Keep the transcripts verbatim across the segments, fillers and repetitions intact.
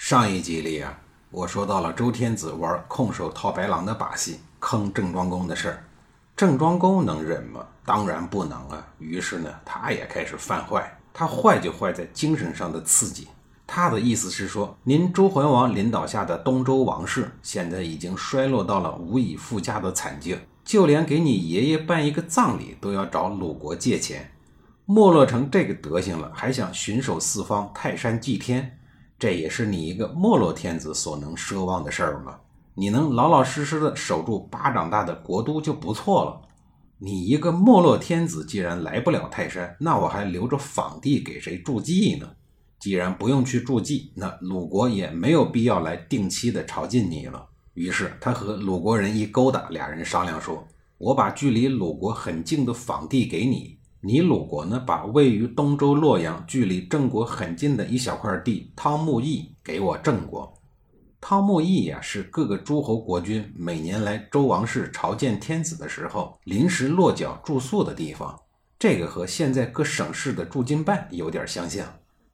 上一集里啊，我说到了周天子玩空手套白狼的把戏，坑郑庄公的事儿。郑庄公能忍吗？当然不能啊。于是呢，他也开始犯坏。他坏就坏在精神上的刺激。他的意思是说，您周桓王领导下的东周王室，现在已经衰落到了无以复加的惨境，就连给你爷爷办一个葬礼都要找鲁国借钱，没落成这个德行了，还想巡守四方、泰山祭天？这也是你一个没落天子所能奢望的事儿吗？你能老老实实的守住巴掌大的国都就不错了。你一个没落天子既然来不了泰山，那我还留着访地给谁驻祭呢？既然不用去驻祭，那鲁国也没有必要来定期的朝觐你了。于是他和鲁国人一勾搭，俩人商量说，我把距离鲁国很近的访地给你，你鲁国呢，把位于东周洛阳、距离郑国很近的一小块地汤沐邑给我郑国。汤沐邑啊，是各个诸侯国君每年来周王室朝见天子的时候临时落脚住宿的地方，这个和现在各省市的驻京办有点相像。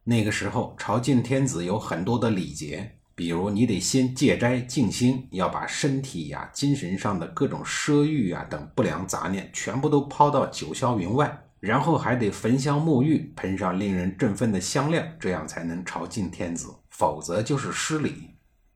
那个时候朝见天子有很多的礼节，比如你得先戒斋静心，要把身体啊、精神上的各种奢欲啊等不良杂念全部都抛到九霄云外，然后还得焚香沐浴，喷上令人振奋的香料，这样才能朝觐天子，否则就是失礼。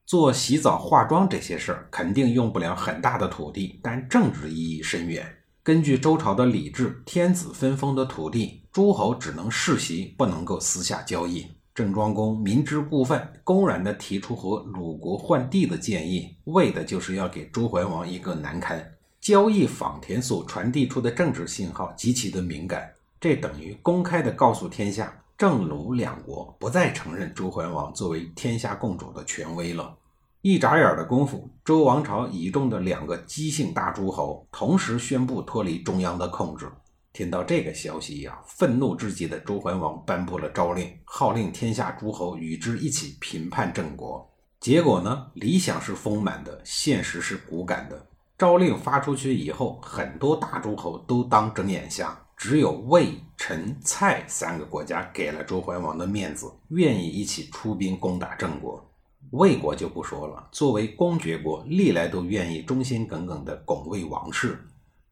做洗澡化妆这些事儿肯定用不了很大的土地，但政治意义深远。根据周朝的礼制，天子分封的土地，诸侯只能世袭，不能够私下交易。郑庄公明知故犯，公然地提出和鲁国换地的建议，为的就是要给周桓王一个难堪。交易访田所传递出的政治信号极其的敏感，这等于公开的告诉天下，郑鲁两国不再承认周桓王作为天下共主的权威了。一眨眼的功夫，周王朝倚重的两个姬姓大诸侯同时宣布脱离中央的控制。听到这个消息啊，愤怒至极的周桓王颁布了诏令，号令天下诸侯与之一起平叛郑国。结果呢，理想是丰满的，现实是骨感的。诏令发出去以后，很多大诸侯都当睁眼瞎，只有魏、陈、蔡三个国家给了周桓王的面子，愿意一起出兵攻打郑国。魏国就不说了，作为公爵国，历来都愿意忠心耿耿地拱卫王室。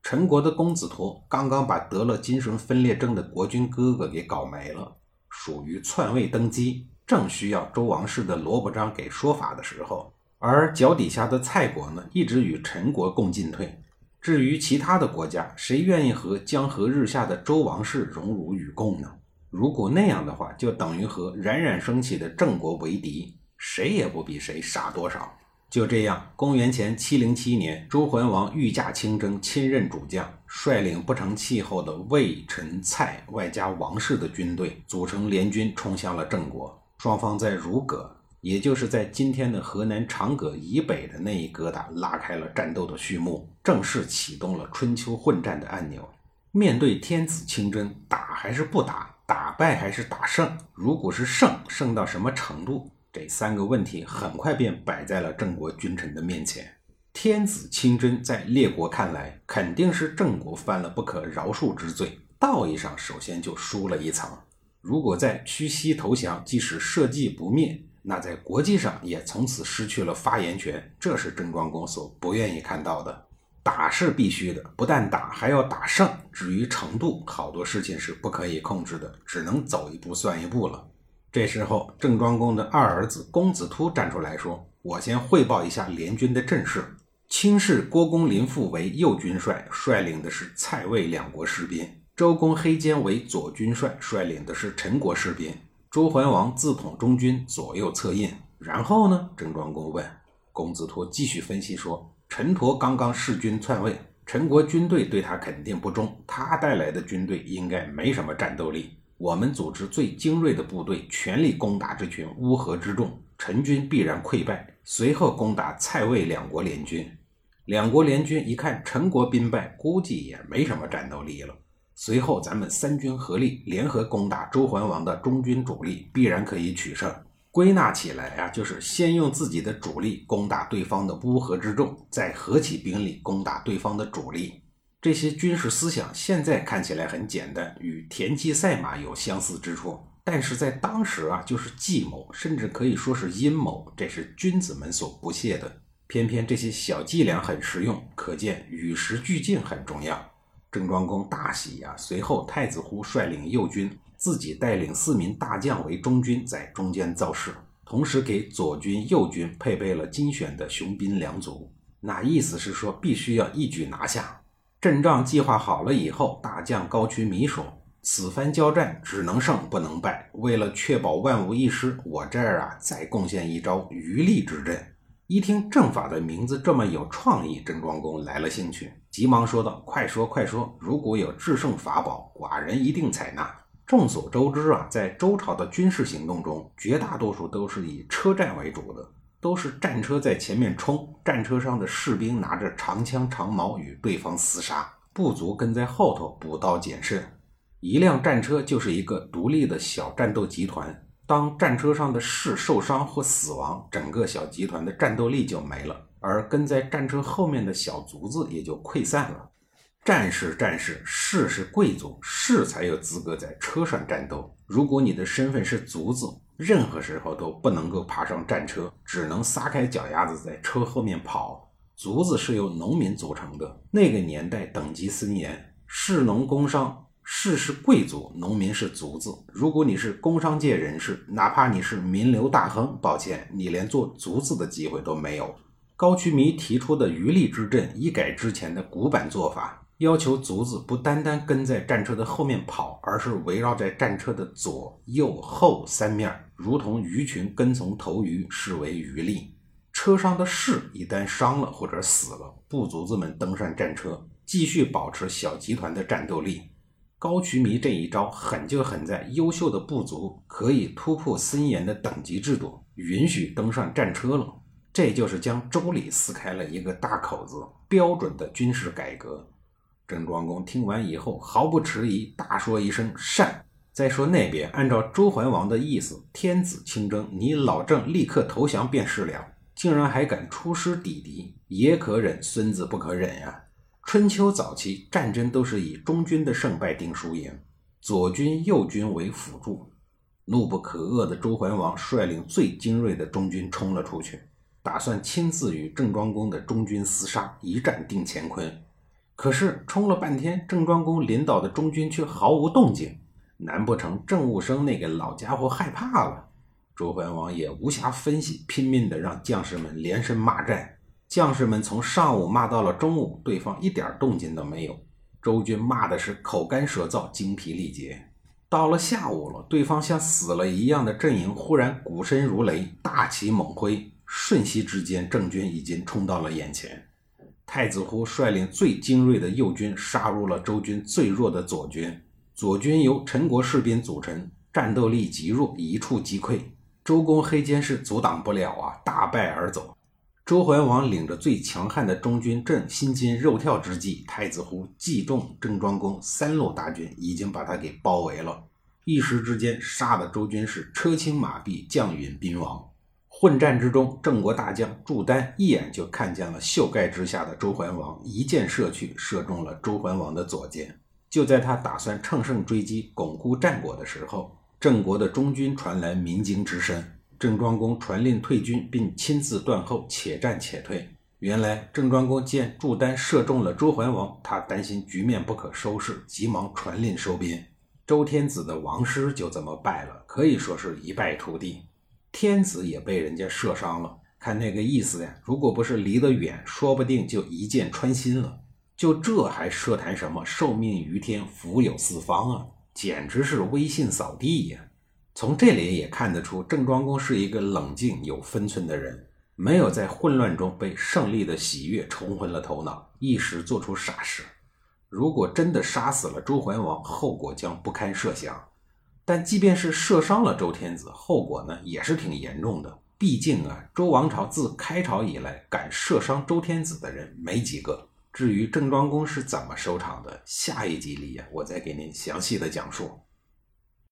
陈国的公子佗刚刚把得了精神分裂症的国君哥哥给搞没了，属于篡位登基，正需要周王室的萝卜章给说法的时候。而脚底下的蔡国呢，一直与陈国共进退。至于其他的国家，谁愿意和江河日下的周王室荣辱与共呢？如果那样的话，就等于和冉冉升起的郑国为敌，谁也不比谁傻多少。就这样，公元前七零七年，周桓王御驾亲征，亲任主将，率领不成气候的魏、陈、蔡外加王室的军队，组成联军冲向了郑国。双方在如葛，也就是在今天的河南长葛以北的那一疙瘩拉开了战斗的序幕，正式启动了春秋混战的按钮。面对天子亲征，打还是不打，打败还是打胜，如果是胜，胜到什么程度，这三个问题很快便摆在了郑国君臣的面前。天子亲征在列国看来，肯定是郑国犯了不可饶恕之罪，道义上首先就输了一场。如果在屈膝投降，即使社稷不灭，那在国际上也从此失去了发言权，这是郑庄公所不愿意看到的。打是必须的，不但打还要打胜，至于程度，好多事情是不可以控制的，只能走一步算一步了。这时候郑庄公的二儿子公子突站出来说，我先汇报一下联军的阵势。卿士郭公临父为右军帅，率领的是蔡魏两国士兵；周公黑坚为左军帅，率领的是陈国士兵。周桓王自统中军，左右策应。然后呢？郑庄公问。公子佗继续分析说，陈佗刚刚弑君篡位，陈国军队对他肯定不忠，他带来的军队应该没什么战斗力，我们组织最精锐的部队全力攻打这群乌合之众，陈军必然溃败，随后攻打蔡魏两国联军。两国联军一看陈国兵败，估计也没什么战斗力了，随后咱们三军合力联合攻打周桓王的中军主力，必然可以取胜。归纳起来啊，就是先用自己的主力攻打对方的乌合之众，再合起兵力攻打对方的主力。这些军事思想现在看起来很简单，与田忌赛马有相似之处，但是在当时啊，就是计谋，甚至可以说是阴谋，这是君子们所不屑的。偏偏这些小伎俩很实用，可见与时俱进很重要。郑庄公大喜啊，随后太子忽率领右军，自己带领四名大将为中军，在中间造势，同时给左军右军配备了精选的雄兵良卒，那意思是说必须要一举拿下。阵仗计划好了以后，大将高渠弥说，此番交战只能胜不能败，为了确保万无一失，我这儿啊再贡献一招余力之阵。一听政法的名字这么有创意，郑庄公来了兴趣，急忙说道，快说快说，如果有制胜法宝，寡人一定采纳。众所周知啊，在周朝的军事行动中，绝大多数都是以车战为主的，都是战车在前面冲，战车上的士兵拿着长枪长矛与对方厮杀，部族跟在后头补刀捡士。一辆战车就是一个独立的小战斗集团，当战车上的士受伤或死亡，整个小集团的战斗力就没了，而跟在战车后面的小卒子也就溃散了。战是战士，士是贵族，士才有资格在车上战斗。如果你的身份是卒子，任何时候都不能够爬上战车，只能撒开脚丫子在车后面跑。卒子是由农民组成的，那个年代等级森严，士农工商，士是贵族，农民是卒子。如果你是工商界人士，哪怕你是名流大亨，抱歉，你连做卒子的机会都没有。高渠弥提出的余力之阵一改之前的古板做法，要求卒子不单单跟在战车的后面跑，而是围绕在战车的左右后三面，如同鱼群跟从头鱼，视为鱼力。车上的士一旦伤了或者死了，部卒子们登上战车，继续保持小集团的战斗力。高渠弥这一招狠就狠在优秀的部族可以突破森严的等级制度，允许登上战车了。这就是将周礼撕开了一个大口子，标准的军事改革。郑庄公听完以后毫不迟疑，大说一声善。再说那边按照周桓王的意思，天子亲征，你老郑立刻投降便是了，竟然还敢出师抵敌，也可忍，孙子不可忍呀、啊！春秋早期战争都是以中军的胜败定输赢，左军右军为辅助。怒不可遏的周桓王率领最精锐的中军冲了出去，打算亲自与郑庄公的中军厮杀，一战定乾坤。可是冲了半天，郑庄公领导的中军却毫无动静，难不成郑务生那个老家伙害怕了？周桓王也无暇分析，拼命的让将士们连声骂战。将士们从上午骂到了中午，对方一点动静都没有，周军骂的是口干舌燥，精疲力竭。到了下午了，对方像死了一样的阵营忽然鼓声如雷，大旗猛挥，瞬息之间郑军已经冲到了眼前。太子忽率领最精锐的右军杀入了周军最弱的左军，左军由陈国士兵组成，战斗力极弱，一触即溃。周公黑肩是阻挡不了啊，大败而走。周桓王领着最强悍的中军正心惊肉跳之际，太子忽计中郑庄公三路大军已经把他给包围了，一时之间杀的周军是车倾马毙，将陨兵亡。混战之中，郑国大将祝丹一眼就看见了袖盖之下的周桓王，一箭射去，射中了周桓王的左肩。就在他打算乘胜追击，巩固战果的时候，郑国的中军传来鸣金之声，郑庄公传令退军，并亲自断后，且战且退。原来郑庄公见祝丹射中了周桓王，他担心局面不可收拾，急忙传令收兵。周天子的王师就这么败了，可以说是一败涂地。天子也被人家射伤了，看那个意思呀，如果不是离得远，说不定就一箭穿心了。就这还奢谈什么受命于天，福有四方啊，简直是威信扫地呀。从这里也看得出，郑庄公是一个冷静有分寸的人，没有在混乱中被胜利的喜悦冲昏了头脑，一时做出傻事。如果真的杀死了周桓王，后果将不堪设想。但即便是射伤了周天子，后果呢也是挺严重的，毕竟啊，周王朝自开朝以来，敢射伤周天子的人没几个。至于郑庄公是怎么收场的，下一集里啊，我再给您详细的讲述。